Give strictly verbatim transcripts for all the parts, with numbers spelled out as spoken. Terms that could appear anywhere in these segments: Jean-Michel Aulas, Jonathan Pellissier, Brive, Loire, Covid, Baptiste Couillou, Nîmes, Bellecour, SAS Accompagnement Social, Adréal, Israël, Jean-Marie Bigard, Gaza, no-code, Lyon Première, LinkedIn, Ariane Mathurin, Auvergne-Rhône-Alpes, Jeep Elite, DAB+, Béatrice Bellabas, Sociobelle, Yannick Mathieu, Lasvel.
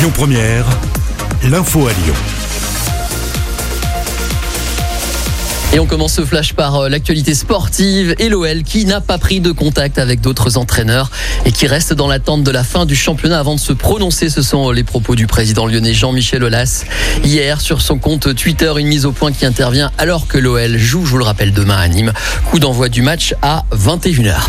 Lyon Première, l'info à Lyon. Et on commence ce flash par l'actualité sportive et l'O L qui n'a pas pris de contact avec d'autres entraîneurs et qui reste dans l'attente de la fin du championnat avant de se prononcer. Ce sont les propos du président lyonnais Jean-Michel Aulas hier sur son compte Twitter. Une mise au point qui intervient alors que l'O L joue, je vous le rappelle, demain à Nîmes. Coup d'envoi du match à vingt et une heures.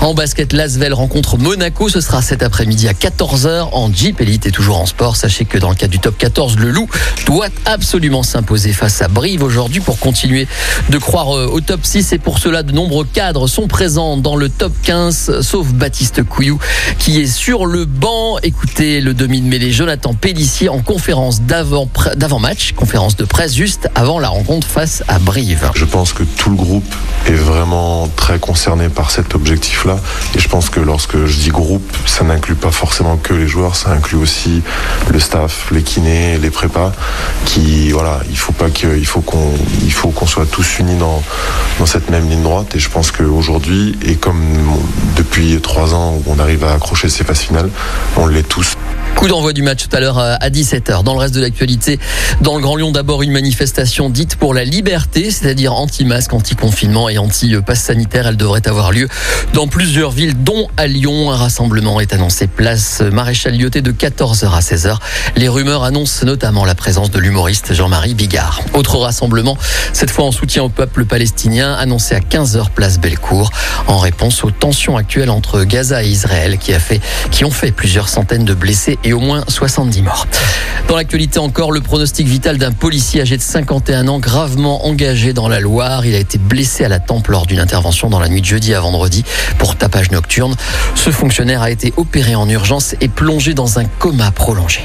En basket, Lasvel rencontre Monaco. Ce sera cet après-midi à quatorze heures en Jeep Elite. Et toujours en sport, sachez que dans le cadre du top quatorze, le Loup doit absolument s'imposer face à Brive aujourd'hui pour continuer de croire au top six. Et pour cela, de nombreux cadres sont présents dans le top quinze, sauf Baptiste Couillou qui est sur le banc. Écoutez le demi de mêlée Jonathan Pellissier en conférence d'avant, d'avant-match, conférence de presse juste avant la rencontre face à Brive. Je pense que tout le groupe est vraiment très concerné par cet objectif-là. Et je pense que lorsque je dis groupe, ça n'inclut pas forcément que les joueurs, ça inclut aussi le staff, les kinés, les prépas. Qui, voilà, il faut pas que, il faut qu'on, il faut qu'on soit tous unis dans dans cette même ligne droite. Et je pense qu'aujourd'hui, et comme depuis trois ans où on arrive à accrocher ces phases finales, on l'est tous. Coup d'envoi du match tout à l'heure à dix-sept heures. Dans le reste de l'actualité, dans le Grand Lyon, d'abord une manifestation dite pour la liberté, c'est-à-dire anti-masque, anti-confinement et anti-passe sanitaire. Elle devrait avoir lieu dans plusieurs villes, dont à Lyon. Un rassemblement est annoncé place Maréchal Lyoté de quatorze heures à seize heures. Les rumeurs annoncent notamment la présence de l'humoriste Jean-Marie Bigard. Autre rassemblement, cette fois en soutien au peuple palestinien, annoncé à quinze heures place Bellecour, en réponse aux tensions actuelles entre Gaza et Israël qui, a fait, qui ont fait plusieurs centaines de blessés et au moins soixante-dix morts. Dans l'actualité encore, le pronostic vital d'un policier âgé de cinquante et un ans gravement engagé dans la Loire. Il a été blessé à la tempe lors d'une intervention dans la nuit de jeudi à vendredi pour tapage nocturne. Ce fonctionnaire a été opéré en urgence et plongé dans un coma prolongé.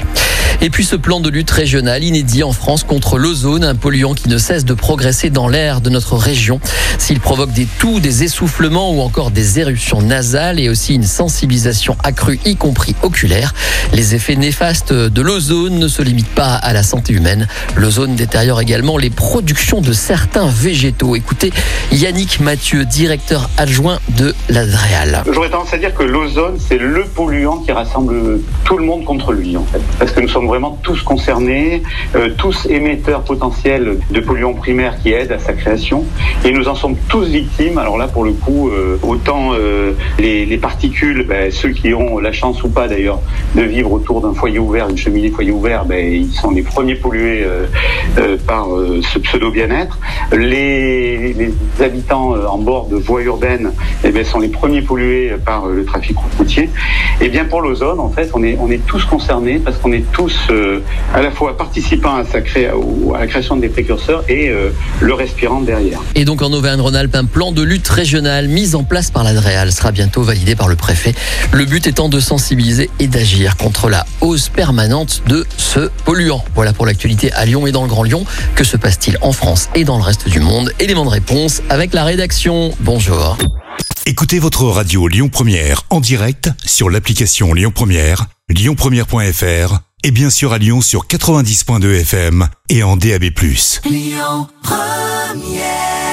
Et puis ce plan de lutte régional inédit en France contre l'ozone, un polluant qui ne cesse de progresser dans l'air de notre région. S'il provoque des toux, des essoufflements ou encore des éruptions nasales et aussi une sensibilisation accrue, y compris oculaire, les effets néfastes de l'ozone ne se limitent pas à la santé humaine. L'ozone détériore également les productions de certains végétaux. Écoutez Yannick Mathieu, directeur adjoint de l'Adréal. J'aurais tendance à dire que l'ozone, c'est le polluant qui rassemble tout le monde contre lui, en fait, parce que nous sommes vraiment tous concernés, euh, tous émetteurs potentiels de polluants primaires qui aident à sa création, et nous en sommes tous victimes. Alors là, pour le coup, euh, autant euh, les, les particules, ben, ceux qui ont la chance ou pas d'ailleurs de vivre autour d'un foyer ouvert, une cheminée foyer ouvert, ben, ils sont les premiers pollués euh, euh, par euh, ce pseudo-bien-être. Les, les habitants euh, en bord de voies urbaines, eh ben, sont les premiers pollués par euh, le trafic routier. Et bien pour l'ozone, en fait, on est, on est tous concernés parce qu'on est tous euh, à la fois participants à, sa cré... à la création des précurseurs et euh, le respirant derrière. Et donc en Auvergne-Rhône-Alpes, un plan de lutte régionale mis en place par l'Adréal sera bientôt validé par le préfet. Le but étant de sensibiliser et d'agir contre la hausse permanente de ce polluant. Voilà pour l'actualité à Lyon et dans le Grand Lyon. Que se passe-t-il en France et dans le reste du monde ? Éléments de réponse avec la rédaction. Bonjour. Écoutez votre radio Lyon Première en direct sur l'application Lyon Première, lyon première point f r et bien sûr à Lyon sur quatre-vingt-dix virgule deux F M et en D A B plus. Lyon Première.